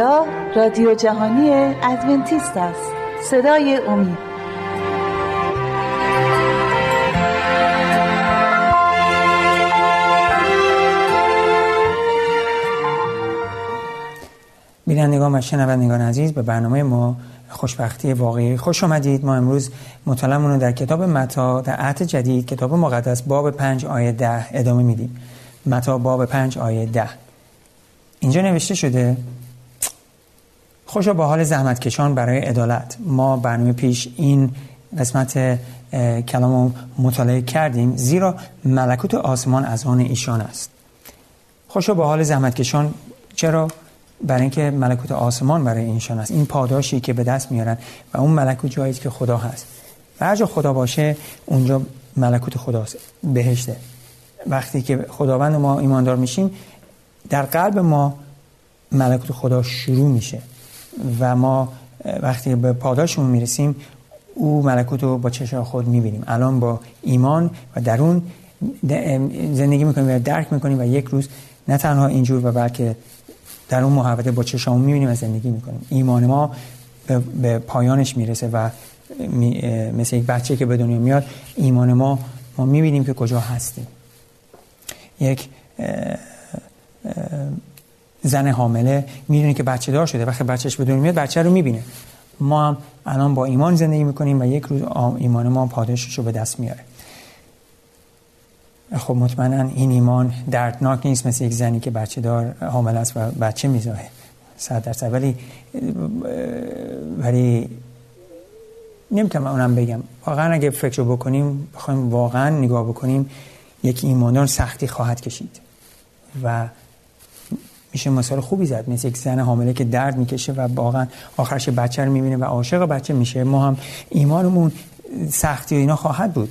اینجا رادیو جهانی ادونتیست است، صدای امید. بینندگان و شنوندگان عزیز، به برنامه ما خوشبختی واقعی خوش آمدید. ما امروز مطالعه‌مون رو در کتاب متی در عهد جدید، کتاب مقدس، باب 5 آیه 10 ادامه میدیم. متی باب 5 آیه 10. اینجا نوشته شده: خوشا به حال زحمتکشان برای عدالت. ما برنامه پیش این قسمت کلامو مطالعه کردیم، زیرا ملکوت آسمان از آن ایشان است. خوشا به حال زحمتکشان، چرا؟ برای اینکه ملکوت آسمان برای اینشان است. این پاداشی که به دست میارن و اون ملکوت جایی که خدا هست. و هر جا خدا باشه اونجا ملکوت خداست، بهشته. وقتی که خداوند ما ایماندار میشیم، در قلب ما ملکوت خدا شروع میشه و ما وقتی به پاداشمون میرسیم او ملکوت رو با چشم خود میبینیم. الان با ایمان و درون زندگی میکنیم و درک میکنیم و یک روز نه تنها اینجور و بلکه در اون محوطه با چشممون می‌بینیم و زندگی می‌کنیم. ایمان ما به پایانش میرسه و مثل یک بچه که به دنیا میاد، ایمان ما می‌بینیم که کجا هستیم. یک زن حامله می‌دونه که بچه دار شده، وقتی بچهش به دنیا میاد بچه رو می‌بینه. ما هم الان با ایمان زندگی می‌کنیم و یک روز ایمان ما پاداشش رو به دست میاره. خب مطمئناً این ایمان دردناک نیست مثل یک زنی که بچه دار حامل است و بچه میزاهه 100%، ولی نمیتونم اونم بگم. واقعاً اگه فکر بکنیم، بخوایم واقعاً نگاه بکنیم، یک ایماندار سختی خواهد کشید و میشه مثال خوبی زد مثل یک زن حامله که درد میکشه و واقعاً آخرش بچه رو میبینه و عاشق بچه میشه. ما هم ایمانمون سختی و اینا خواهد بود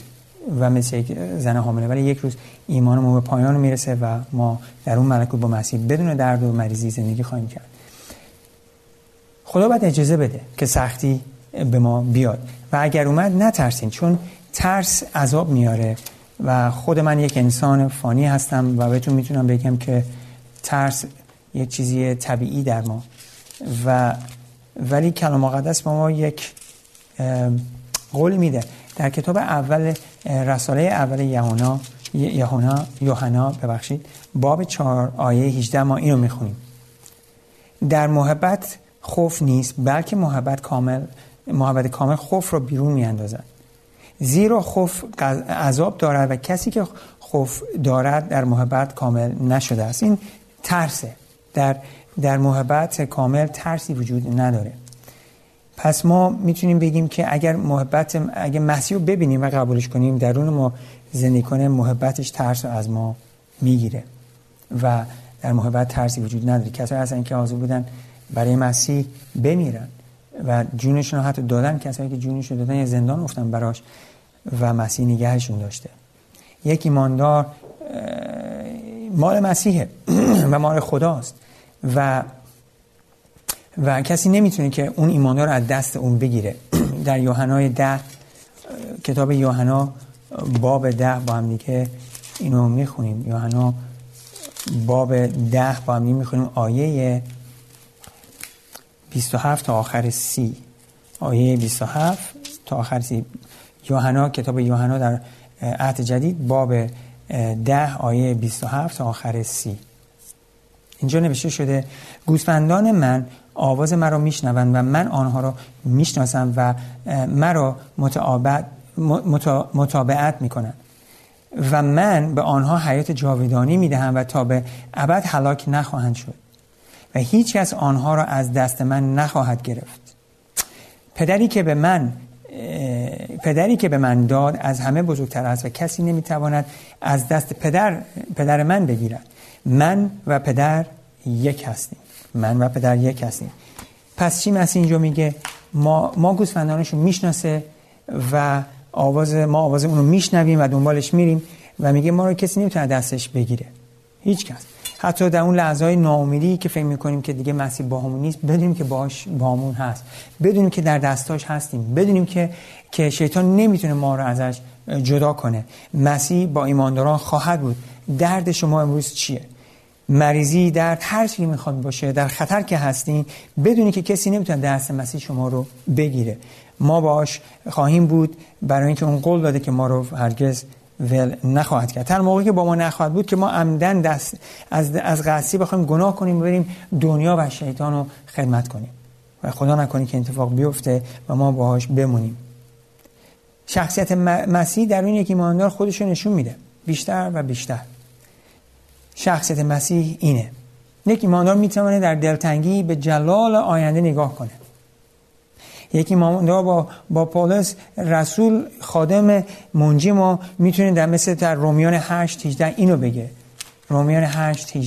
و مثل یک زن حامله، ولی یک روز ایمانمون به پایان میرسه و ما در اون ملکوت با مسیح بدون درد و مریضی زندگی خواهیم کرد. خدا باید اجازه بده که سختی به ما بیاد و اگر اومد نترسین، چون ترس عذاب میاره و خود من یک انسان فانی هستم و بهتون میتونم بگم که ترس یک چیزی طبیعی در ما ولی کلام مقدس به ما یک قول میده. در کتاب اول رساله اول یوحنا باب 4 آیه 18 ما اینو میخونیم: در محبت خوف نیست، بلکه محبت کامل خوف رو بیرون میاندازد، زیرا خوف عذاب دارد و کسی که خوف دارد در محبت کامل نشده است. این ترسه. در محبت کامل ترسی وجود نداره. پس ما میتونیم بگیم که اگر مسیح رو ببینیم و قبولش کنیم، درون ما زندگی کنه، محبتش ترس رو از ما میگیره و در محبت ترسی وجود نداره. کسایی هستن که حاضر بودن برای مسیح بمیرن و جونشون رو حتی دادن. کسایی که جونشون دادن یا زندان افتن براش و مسیح نگهشون داشته. یک ایماندار مال مسیحه و مال خداست و کسی نمیتونه که اون ایماندار رو از دست اون بگیره. در کتاب یوحنا باب 10 با هم دیگه اینو میخونیم. یوحنا باب 10 با هم دیگه میخونیم آیه 27 تا آخر 30. آیه 27 تا آخر 30 کتاب یوحنا در عهد جدید باب 10 آیه 27 تا آخر 30. اینجا نوشته شده: گوسفندان من آواز مرا میشنوند و من آنها را میشناسم و مرا متابعت میکنند و من به آنها حیات جاودانی میدهم و تا به ابد هلاک نخواهند شد و هیچ کس آنها را از دست من نخواهد گرفت. پدری که به من داد از همه بزرگتر است و کسی نمیتواند از دست پدر من بگیرد. من و پدر یک هستیم. پس چی مسیح اینجا میگه؟ ما گوسفندانش رو میشناسه و ما آواز اون رو میشنویم و دنبالش میریم و میگه ما رو کسی نمیتونه دستش بگیره، هیچ کس. حتی در اون لحظه‌های ناامیدی که فکر میکنیم که دیگه مسیح باهمون نیست، بدونیم که باهاش باهمون هست، بدونیم که در دستاش هستیم، بدونیم که شیطان نمیتونه ما رو ازش جدا کنه. مسیح با ایمانداران خواهد بود. درد شما امروز چیه؟ مریضی، درد، هر چی میخواد باشه، در خطر که هستین، بدونی که کسی نمیتونه دست مسیح شما رو بگیره. ما باش خواهیم بود، برای اینکه اون قول داده که ما رو هرگز ول نخواهد کرد. هر موقعی که با ما نخواهد بود که ما عمدن دست از قصی بخوایم گناه کنیم، بریم دنیا و شیطان رو خدمت کنیم و خدا نکنه که اتفاق بیفته و ما باهاش بمونیم. شخصیت مسیح در این یک ایماندار خودش رو نشون میده بیشتر و بیشتر. شخصیت مسیح اینه. یک ایماندار میتونه در دلتنگی به جلال آینده نگاه کنه. یک ایماندار با پولس رسول خادم منجی ما میتونه در مثل در رومیان 8:18 اینو بگه. رومیان 8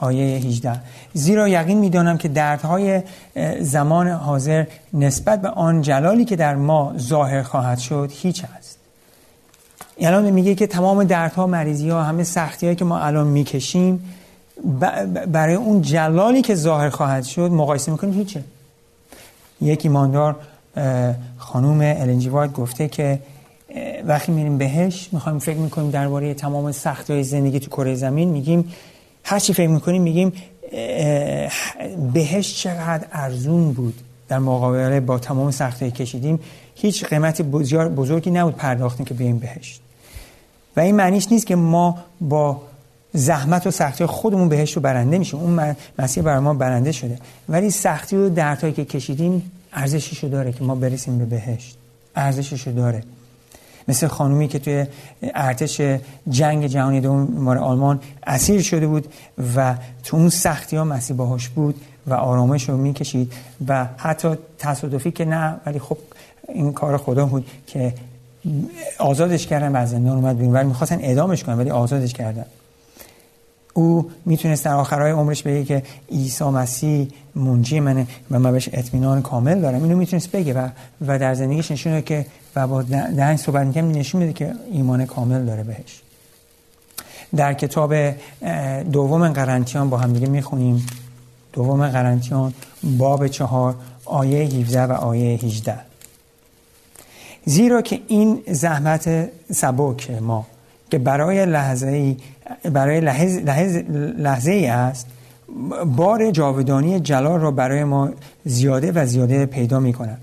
آیه 18: زیرا یقین میدانم که دردهای زمان حاضر نسبت به آن جلالی که در ما ظاهر خواهد شد هیچ است. الان میگه که تمام دردها، مریضی‌ها، همه سختی‌هایی که ما الان میکشیم برای اون جلالی که ظاهر خواهد شد مقایسه میکنیم هیچه. یک ایماندار خانوم الن جی وایت گفته که وقتی میریم بهش میخوایم فکر میکنیم درباره تمام سختی‌های زندگی تو کره زمین، میگیم هر چی فکر میکنیم، میگیم بهش چقدر ارزون بود در مقابله با تمام سختی‌های کشیدیم، هیچ قیمت بزرگی نبود پرداختیم که بیایم بهشت. و این معنیش نیست که ما با زحمت و سختی خودمون بهشت رو برنده میشیم، اون مسیح برای ما برنده شده، ولی سختی و دردهایی که کشیدیم ارزشش رو داره که ما برسیم به بهشت، ارزشش رو داره. مثل خانومی که توی ارتش جنگ جهانی دوم آلمان اسیر شده بود و تو اون سختی ها مسیح باهاش بود و آرامش رو میکشید و حتی تصادفی که نه، ولی خب این کار خدا بود که آزادش کردن و از زندان اومد بیرون، ولی میخواستن اعدامش کنن ولی آزادش کردن. او میتونست در آخرهای عمرش بگه که عیسی مسیح منجی منه و من بهش اطمینان کامل دارم. اینو میتونست بگه و در زندگیش نشونه که و با دهنش صحبت میکنم نشون میده که ایمان کامل داره بهش. در کتاب دوم قرنتیان با هم دیگه میخونیم، دوم قرنتیان باب 4 آیه 17 و آیه 18: زیرا که این زحمت سبک ما که برای لحظه ای است، بار جاودانی جلال را برای ما زیاده و زیاده پیدا می کند،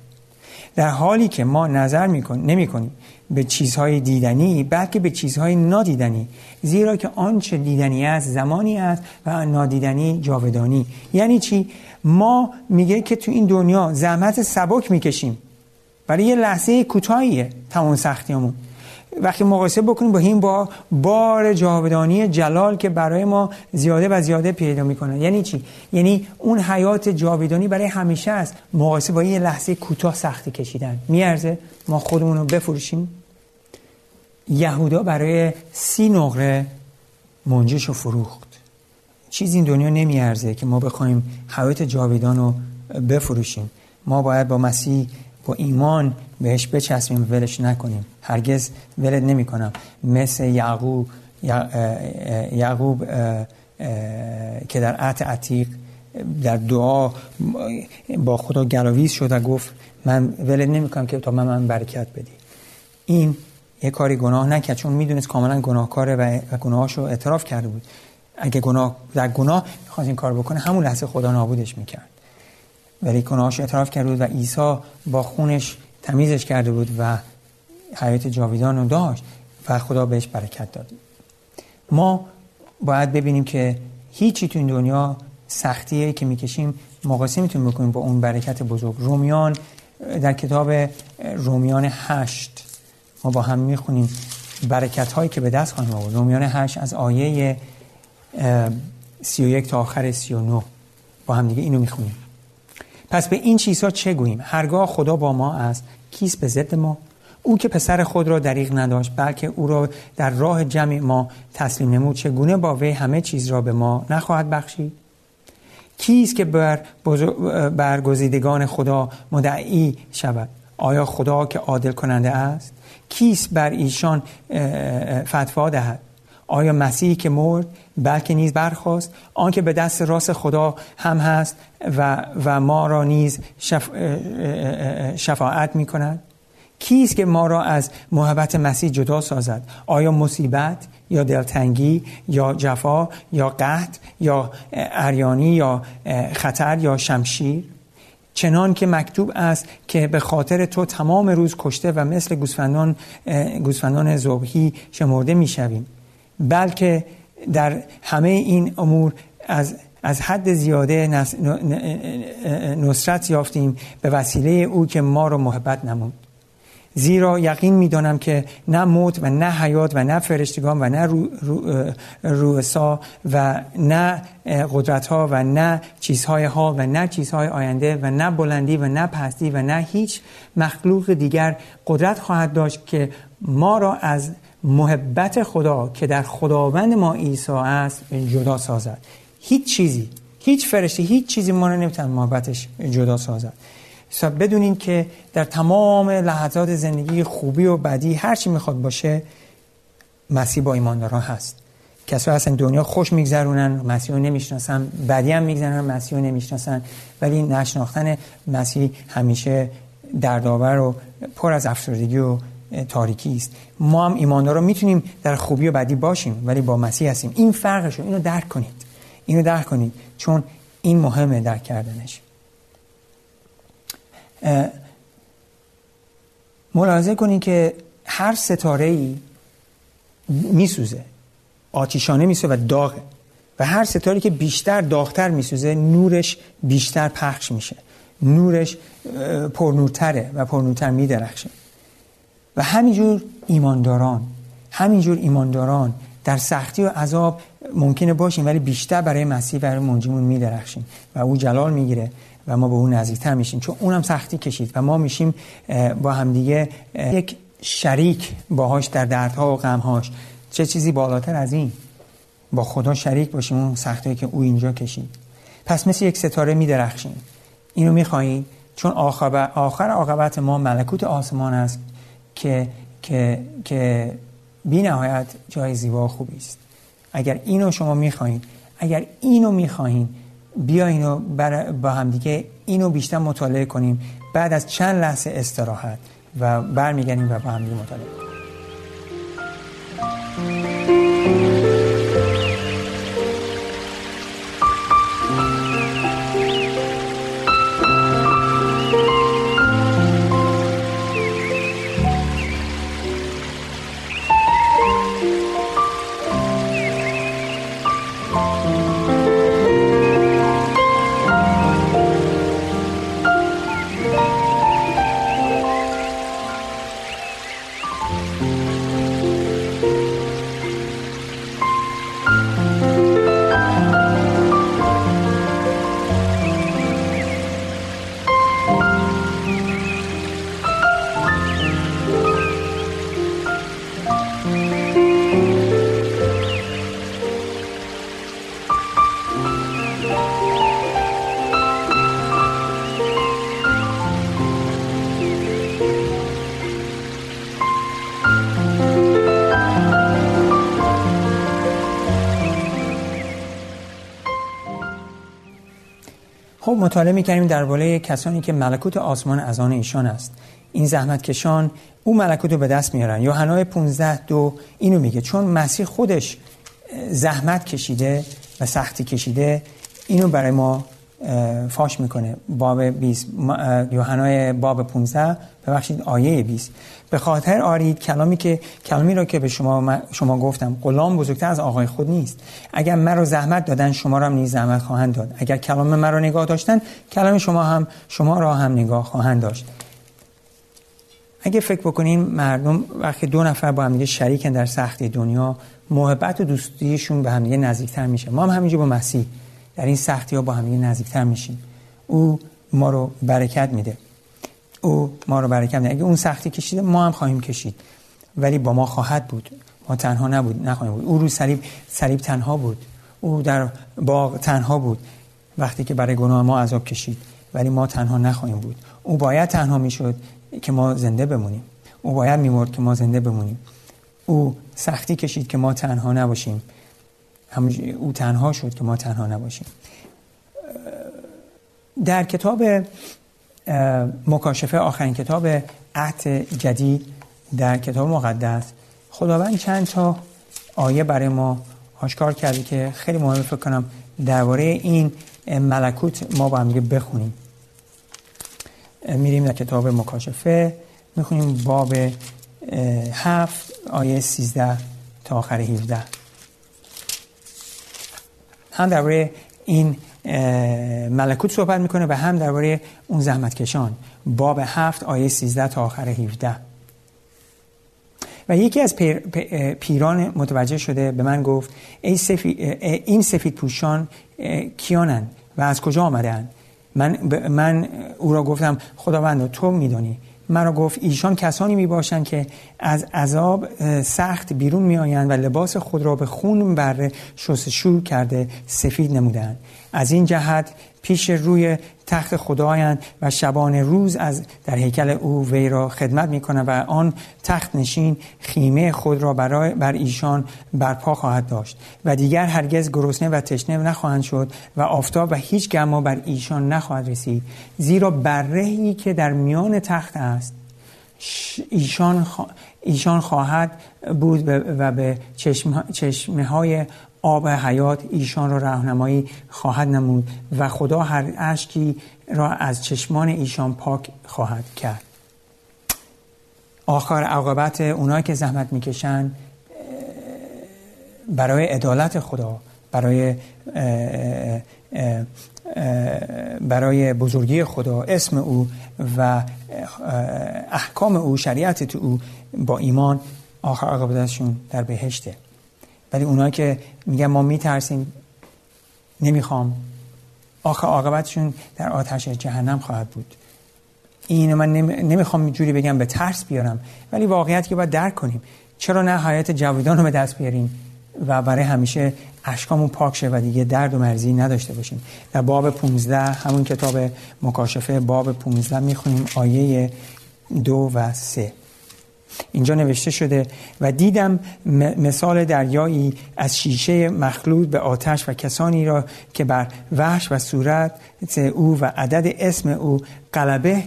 در حالی که ما نظر نمی کنیم به چیزهای دیدنی بلکه به چیزهای نادیدنی، زیرا که آنچه دیدنی است زمانی است و نادیدنی جاودانی. یعنی چی؟ ما میگه که تو این دنیا زحمت سبک میکشیم برای یه لحظه کوتاهیه تمام سختیامون، وقتی مقایسه بکنیم با این با بار جاودانی جلال که برای ما زیاده و زیاده پیدا میکنه. یعنی چی؟ یعنی اون حیات جاودانی برای همیشه است، مقایسه با یه لحظه کوتاه سختی کشیدن. میارزه ما خودمون رو بفروشیم؟ یهودا برای 30 نقره منجیش رو فروخت. چیز این دنیا نمیارزه که ما بخوایم حیات جاودان رو بفروشیم. ما باید با مسیح، با ایمان بهش بچسبیم، ولش نکنیم. هرگز ولد نمی کنم. مثل یعقوب که در عهد عتیق در دعا با خدا گلاویز شد و گفت من ولد نمی کنم که تا من برکت بدی. این یه کاری گناه نکرد چون میدونست کاملا گناهکاره و گناهاشو اعتراف کرده بود. اگه در گناه میخواست این کار بکنه همون لحظه خدا نابودش میکرد، ولی گناهاشو اعتراف کرده بود و عیسی با خونش تمیزش کرده بود و حیات جاودان رو داشت و خدا بهش برکت داد. ما باید ببینیم که هیچی تو این دنیا سختیه که میکشیم مقایسه میتونیم بکنیم با اون برکت بزرگ. رومیان در کتاب رومیان 8 ما با هم میخونیم برکت هایی که به دست خواهیم آورد. رومیان 8 از آیه 31 تا آخر 39 با هم دیگه اینو میخونیم: پس به این چیزها چه گوییم؟ هرگاه خدا با ما است کیست به ضد ما؟ او که پسر خود را دریغ نداشت بلکه او را در راه جمع ما تسلیم نمود، چگونه با وی همه چیز را به ما نخواهد بخشید؟ کیست که بر گزیدگان خدا مدعی شود؟ آیا خدا که عادل کننده است؟ کیست بر ایشان فتوا دهد؟ آیا مسیحی که مرد بلکه نیز برخاست، آن که به دست راست خدا هم هست و ما را نیز شفاعت می کند؟ کیست که ما را از محبت مسیح جدا سازد؟ آیا مصیبت یا دلتنگی یا جفا یا قحط یا عریانی یا خطر یا شمشیر؟ چنان که مکتوب است که به خاطر تو تمام روز کشته و مثل گوسفندان ذبحی شمرده می‌شویم. بلکه در همه این امور از حد زیاده نصرت یافتیم به وسیله او که ما را محبت نمود. زیرا یقین می‌دانم که نه موت و نه حیات و نه فرشتگان و نه رؤسا و نه قدرت‌ها و نه چیزهای حال و نه چیزهای آینده و نه بلندی و نه پستی و نه هیچ مخلوق دیگر قدرت خواهد داشت که ما را از محبت خدا که در خداوند ما عیسی است جدا سازد. هیچ چیزی، هیچ فرشته، هیچ چیزی ما را نمی‌تواند محبتش جدا سازد. بدونین که در تمام لحظات زندگی، خوبی و بدی، هر چی میخواد باشه، مسیح با ایمانداران هست. کسایی هستن دنیا خوش میگذرونن، مسیح رو نمیشناسن، بدی هم میگذرونن، مسیح رو نمیشناسن، ولی نشناختن مسیح همیشه دردآور و پر از افسردگی و تاریکی است. ما هم ایمانداران میتونیم در خوبی و بدی باشیم، ولی با مسیح هستیم. این فرقشو، اینو درک کنید، چون این مهمه درک کردنش. ملاحظه کنین که هر ستاره‌ای میسوزه، آتشانه میسوزه و داغه، و هر ستاره‌ای که بیشتر داغتر میسوزه نورش بیشتر پخش میشه، نورش پرنورتره و پرنورتر میدرخشه. و همینجور ایمانداران در سختی و عذاب ممکنه باشیم، ولی بیشتر برای مسیح، برای منجیمون میدرخشیم و او جلال میگیره و ما به اون نزدیکتر میشیم، چون اونم سختی کشید و ما میشیم با همدیگه یک شریک باهاش در دردها و غمهاش. چه چیزی بالاتر از این با خدا شریک باشیم اون سختی‌ای که او اینجا کشید. پس مثل یک ستاره میدرخشیم. اینو میخواییم، چون آخر عاقبت ما ملکوت آسمان است که بی نهایت جای زیبا و خوبی است. اگر اینو شما میخواییم، اگر اینو میخواییم، بیا اینو با هم دیگه اینو بیشتر مطالعه کنیم. بعد از چند لحظه استراحت و برمیگردیم و با هم دیگه مطالعه کنیم. مطالعه می‌کنیم درباره کسانی که ملکوت آسمان از آن ایشان است. این زحمتکشان او ملکوت رو به دست میارن. یوحنا 15:2 اینو میگه، چون مسیح خودش زحمت کشیده و سختی کشیده، اینو برای ما فاش میکنه. یوحنا باب 15 آیه 20، به خاطر آرید کلامی را که به شما گفتم، غلام بزرگتر از آقای خود نیست. اگر مرا زحمت دادن، شما را هم نیز زحمت خواهند داد. اگر کلام مرا نگاه داشتن، کلام شما را هم نگاه خواهند داشت. اگه فکر بکنین، مردم وقتی دو نفر با هم دیگه شریکن در سختی دنیا، محبت و دوستیشون به هم دیگه نزدیکتر میشه. ما هم همینجوری با مسیح در این سختی‌ها با هم دیگه نزدیکتر میشیم. او ما رو برکت میده. اگه اون سختی کشیده، ما هم خواهیم کشید، ولی با ما خواهد بود. ما تنها نخواهیم بود. او رو صلیب تنها بود. او در باغ تنها بود وقتی که برای گناه ما عذاب کشید، ولی ما تنها نخواهیم بود. او باید تنها میشد که ما زنده بمونیم. او باید میمرد که ما زنده بمونیم. او سختی کشید که ما تنها نباشیم. او تنها شد که ما تنها نباشیم. در کتاب مکاشفه، آخرین کتاب عهد جدید در کتاب مقدس، خداوند چند تا آیه برای ما آشکار کرده که خیلی مهمه، فکر کنم درباره این ملکوت ما با هم دیگه بخونیم. میریم در کتاب مکاشفه، میخونیم باب 7 آیه 13 تا آخر 17. هم درباره این ملکوت صحبت میکنه و هم درباره اون زحمتکشان. باب 7 آیه 13 تا آخر 17. و یکی از پیران متوجه شده به من گفت این سفید پوشان کیانند و از کجا آمدند؟ من او را گفتم خداوند تو میدانی. مرا گفت ایشان کسانی میباشند که از عذاب سخت بیرون میآیند و لباس خود را به خون بر شستشو کرده سفید نمودند. از این جهت پیش روی تخت خدایند و شبان روز در هیکل او وی را خدمت میکنند و آن تخت نشین خیمه خود را بر ایشان برپا خواهد داشت و دیگر هرگز گرسنه و تشنه نخواهند شد و آفتاب و هیچ گرما بر ایشان نخواهد رسید، زیرا بره‌ای که در میان تخت است ایشان خواهد بود و به چشمه های آب حیات ایشان را راهنمایی خواهد نمود و خدا هر اشکی را از چشمان ایشان پاک خواهد کرد. آخر عاقبت اونایی که زحمت میکشن برای عدالت خدا، برای بزرگی خدا، اسم او و احکام او، شریعت او، با ایمان آخر عاقبتشون در بهشته. ولی اونایی که میگن ما میترسیم، نمیخوام، آخر عاقبتشون در آتش جهنم خواهد بود. اینو من نمیخوام جوری بگم به ترس بیارم، ولی واقعیت که باید درک کنیم. چرا نه حیات جاودان رو به دست بیاریم و برای همیشه اشکامون پاک شه و دیگه درد و مرزی نداشته باشیم. در باب 15 همون کتاب مکاشفه، باب 15 میخونیم آیه 2 و 3. اینجا نوشته شده و دیدم مثال دریایی از شیشه مخلوط به آتش و کسانی را که بر وحش و صورت او و عدد اسم او غلبه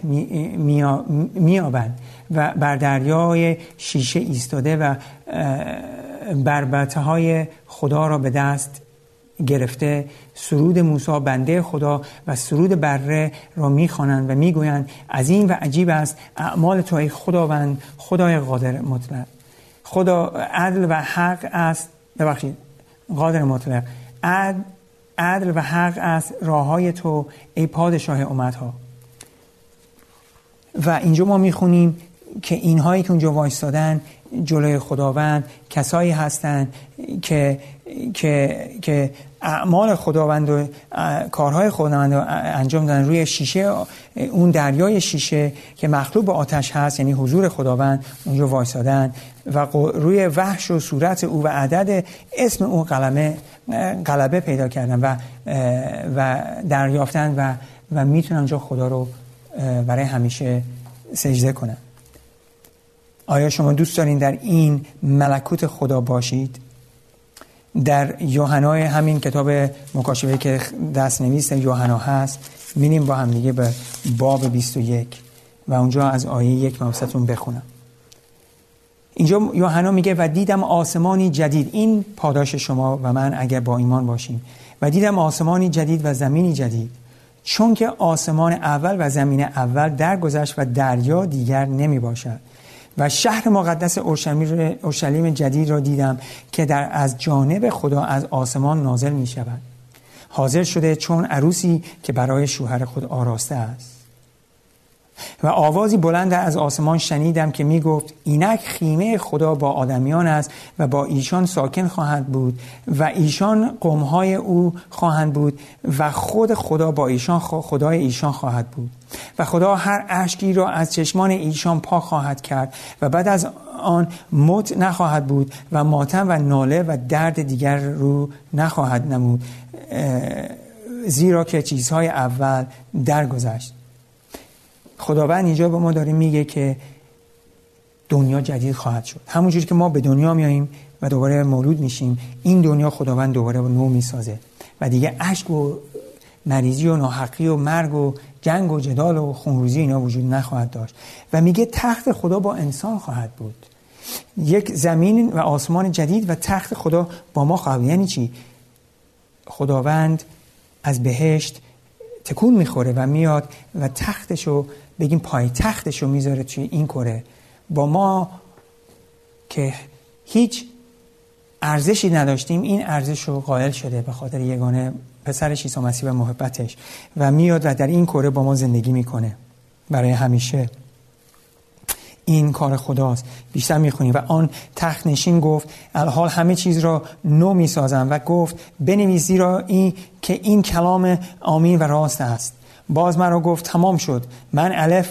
می‌یابند و بر دریای شیشه ایستاده و بربطه‌های خدا را به دست گرفته، سرود موسی بنده خدا و سرود بره را میخوانند و میگویند عظیم و عجیب است اعمال تو ای خداوند، خدای قادر مطلق. خدا عدل و حق است، قادر مطلق، عدل و حق است راههای تو ای پادشاه امتها. و اینجا ما میخونیم که اینهایی که اونجا وایستادن جلوی خداوند کسایی هستند که اعمال خداوند و کارهای خداوند رو انجام دادن روی شیشه، اون دریای شیشه که مخلوط به آتش هست، یعنی حضور خداوند، اونجا وایسادن و روی وحش و صورت او و عدد اسم او غلبه پیدا کردن و دریافتن و میتونن اونجا خدا رو برای همیشه سجده کنن. آیا شما دوست دارین در این ملکوت خدا باشید؟ در یوحنای همین کتاب مکاشفه که دستنویس یوحنا هست، می‌ریم با هم دیگه به باب 21 و اونجا از آیه 1 من واسهتون بخونم. اینجا یوحنا میگه و دیدم آسمانی جدید، این پاداش شما و من اگر با ایمان باشیم، و دیدم آسمانی جدید و زمینی جدید، چون که آسمان اول و زمین اول درگذشت و دریا دیگر نمیباشد. و شهر مقدس اورشلیم جدید را دیدم که از جانب خدا از آسمان نازل می شود، حاضر شده چون عروسی که برای شوهر خود آراسته است. و آوازی بلند از آسمان شنیدم که می گفت اینک خیمه خدا با آدمیان است و با ایشان ساکن خواهد بود و ایشان قومهای او خواهند بود و خود خدا با ایشان خدای ایشان خواهد بود و خدا هر اشکی را از چشمان ایشان پاک خواهد کرد و بعد از آن موت نخواهد بود و ماتم و ناله و درد دیگر رو نخواهد نمود، زیرا که چیزهای اول درگذشت. خداوند اینجا به ما داره میگه که دنیا جدید خواهد شد. همونجور که ما به دنیا میاییم و دوباره مولود میشیم، این دنیا خداوند دوباره نو میسازه و دیگه اشک و مریضی و ناحقی و مرگ و جنگ و جدال و خونریزی اینا وجود نخواهد داشت و میگه تخت خدا با انسان خواهد بود، یک زمین و آسمان جدید و تخت خدا با ما خواهد. یعنی چی؟ خداوند از بهشت تکون میخوره و میاد و تختشو، بگیم پای تختشو میذاره توی این کره با ما که هیچ ارزشی نداشتیم، این ارزشو قائل شده به خاطر یگانه پسرش عیسی مسیح و محبتش و میاد و در این کره با ما زندگی میکنه برای همیشه. این کار خداست. بیشتر میخونیم و آن تخت نشین گفت الحال همه چیز را نو میسازم و گفت بنویسی را این که این کلام آمین و راست است. باز مرا گفت تمام شد، من الف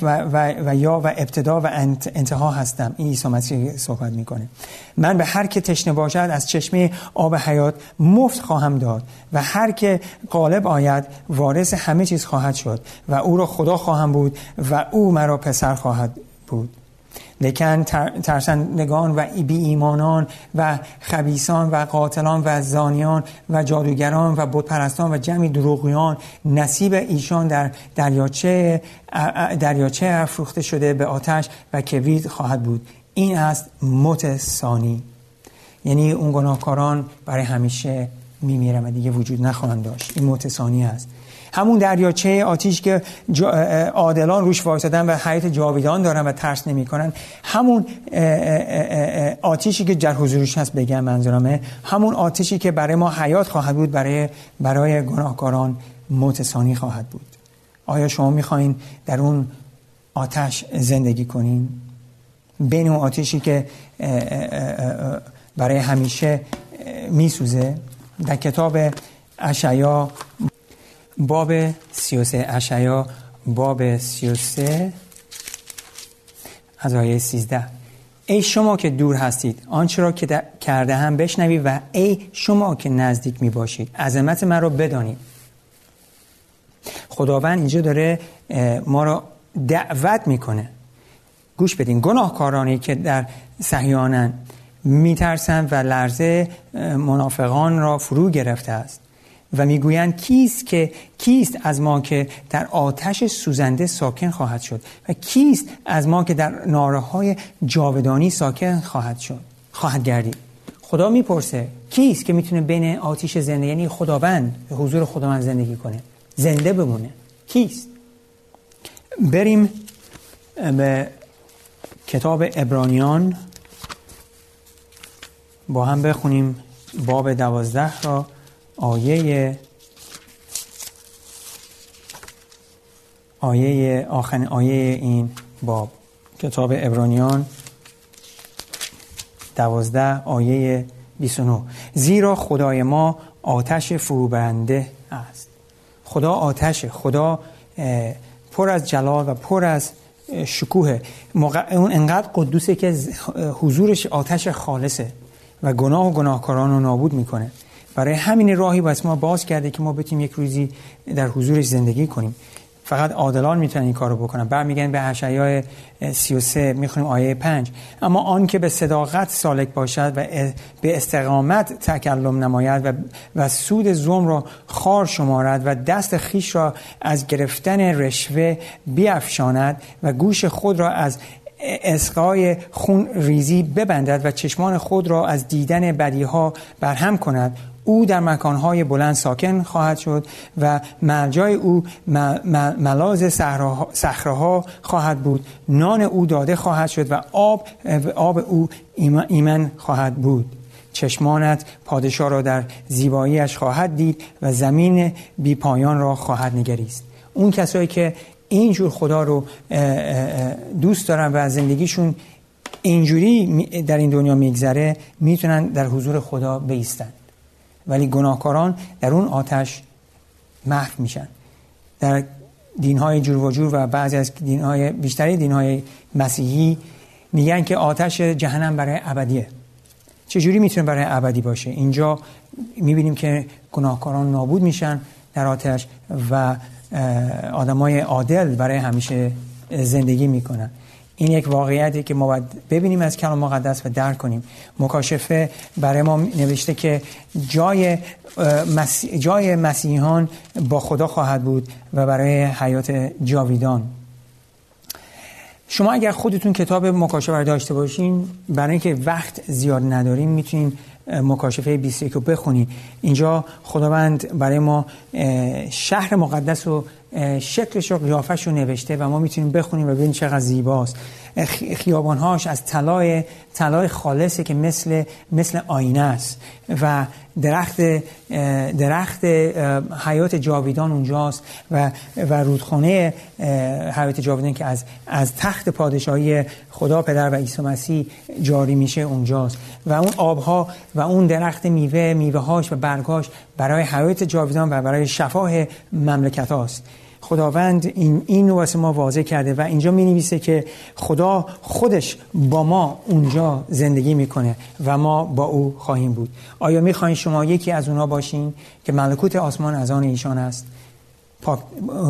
و یا و ابتدا و انتها هستم. این عیسی مسیح صحبت میکنه. من به هر که تشنه باشد از چشمه آب حیات مفت خواهم داد و هر که غالب آید وارث همه چیز خواهد شد و او را خدا خواهم بود و او مرا پسر خواهد بود. لیکن ترسندگان و بی ایمانان و خبیثان و قاتلان و زانیان و جادوگران و بت پرستان و جمعی دروغیان نصیب ایشان در دریاچه افروخته شده به آتش و کوید خواهد بود. این است موت ثانی. یعنی اون گناهکاران برای همیشه میمیرن و دیگه وجود نخواهند داشت. این موت ثانی است، همون دریاچه آتیش که عادلان روش وایسادن و حیات جاویدان دارن و ترس نمی کنن. همون آتیشی که در حضورش هست، بگم منظورمه همون آتیشی که برای ما حیات خواهد بود، برای گناهکاران موت ثانی خواهد بود. آیا شما میخواین در اون آتش زندگی کنین؟ بین اون آتیشی که برای همیشه میسوزه؟ در کتاب اشعیا باب 33، اشعیا باب 33 از آیه 13: ای شما که دور هستید آنچه را که کرده هم بشنوید و ای شما که نزدیک می باشید عظمت من را بدانید. خداوند اینجا داره ما را دعوت میکنه. گوش بدین. گناهکارانی که در صهیونن میترسند و لرزه منافقان را فرو گرفته است و میگویند کیست از ما که در آتش سوزنده ساکن خواهد شد و کیست از ما که در ناره‌های جاودانی ساکن خواهد گردید. خدا میپرسه کیست که میتونه بین آتش زنده، یعنی خداوند، حضور خداوند زندگی کنه، زنده بمونه؟ کیست؟ بریم به کتاب عبرانیان با هم بخونیم باب 12 را، آیه آخرین آیه این باب. کتاب عبرانیان 12 آیه 29: زیرا خدای ما آتش فروبرنده است. خدا آتشه، خدا پر از جلال و پر از شکوه. اون انقدر قدوسه که حضورش آتش خالصه و گناه و گناهکاران رو نابود میکنه. برای همین راهی واسه ما باز کرده که ما بتونیم یک روزی در حضورش زندگی کنیم. فقط عادلان میتونن این کارو بکنن. بعد میگن به اشعیا 33 میخونیم آیه 5: اما آن که به صداقت سالک باشد و به استقامت تکلم نماید و سود ظلم را خوار شمارد و دست خیش را از گرفتن رشوه بیفشاند و گوش خود را از اسقای خون ریزی ببندد و چشمان خود را از دیدن بدیها برهم کند، او در مکانهای بلند ساکن خواهد شد و مرجع او ملاذ صخره‌ها خواهد بود. نان او داده خواهد شد و آب او ایمن خواهد بود. چشمانت پادشاه را در زیباییش خواهد دید و زمین بی پایان را خواهد نگریست. اون کسایی که اینجور خدا رو دوست دارن و زندگیشون اینجوری در این دنیا میگذره، میتونن در حضور خدا بایستن. ولی گناهکاران در اون آتش محو میشن. در دینهای جور و جور و بعضی از بیشتری دینهای مسیحی میگن که آتش جهنم برای ابدیه. چجوری میتونه برای ابدی باشه؟ اینجا میبینیم که گناهکاران نابود میشن در آتش و آدمای عادل برای همیشه زندگی میکنن. این یک واقعیتی که ما باید ببینیم از کلام مقدس و درک کنیم. مکاشفه برای ما نوشته که جای مسیحیان با خدا خواهد بود و برای حیات جاویدان. شما اگر خودتون کتاب مکاشفه رو داشته باشین، برای اینکه وقت زیاد نداریم، میتونین مکاشفه 21 رو بخونین. اینجا خداوند برای ما شهر مقدس و شکلش و قیافش رو نوشته و ما میتونیم بخونیم و ببینیم چقدر زیباست. خیابانهاش از طلای خالصه که مثل آینه است و درخت حیات جاویدان اونجاست و رودخانه حیات جاویدان که از تخت پادشاهی خدا پدر و عیسی مسیح جاری میشه اونجاست و اون آبها و اون درخت میوه‌هاش و برگاش برای حیات جاویدان و برای شفاه مملکت هاست. خداوند این واسه ما واضح کرده و اینجا می‌نویسه که خدا خودش با ما اونجا زندگی می‌کنه و ما با او خواهیم بود. آیا می‌خواین شما یکی از اونها باشین که ملکوت آسمان از آن ایشان است؟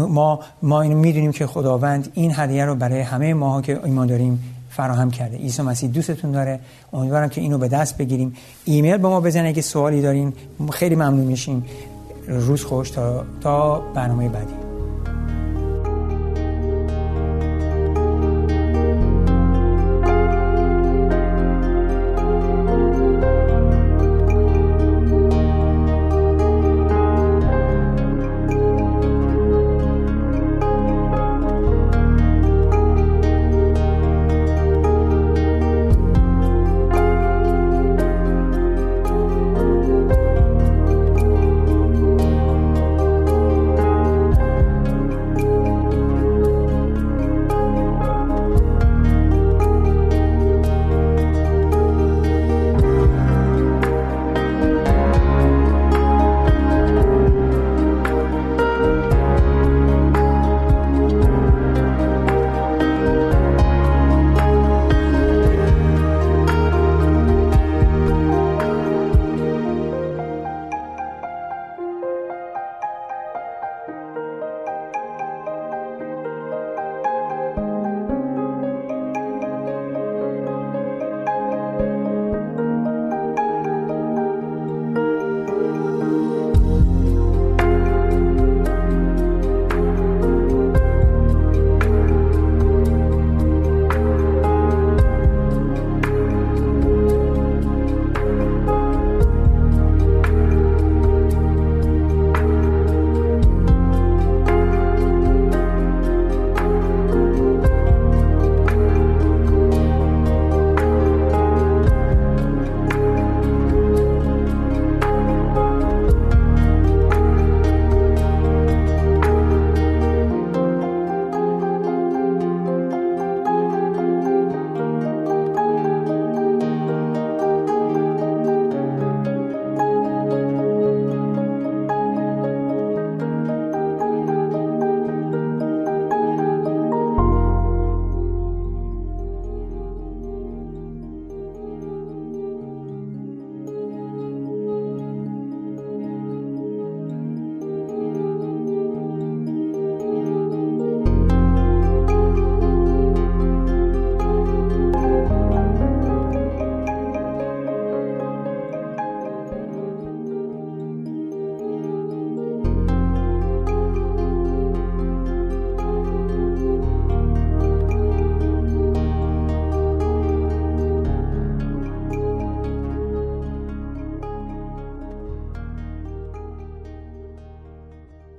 ما اینو می‌دونیم که خداوند این هدیه رو برای همه ماها که ایمان داریم فراهم کرده. عیسی مسیح دوستتون داره. امیدوارم که اینو به دست بگیریم. ایمیل به ما بزنید اگه سوالی دارین. خیلی ممنون میشیم. روز خوش تا برنامه بعدی.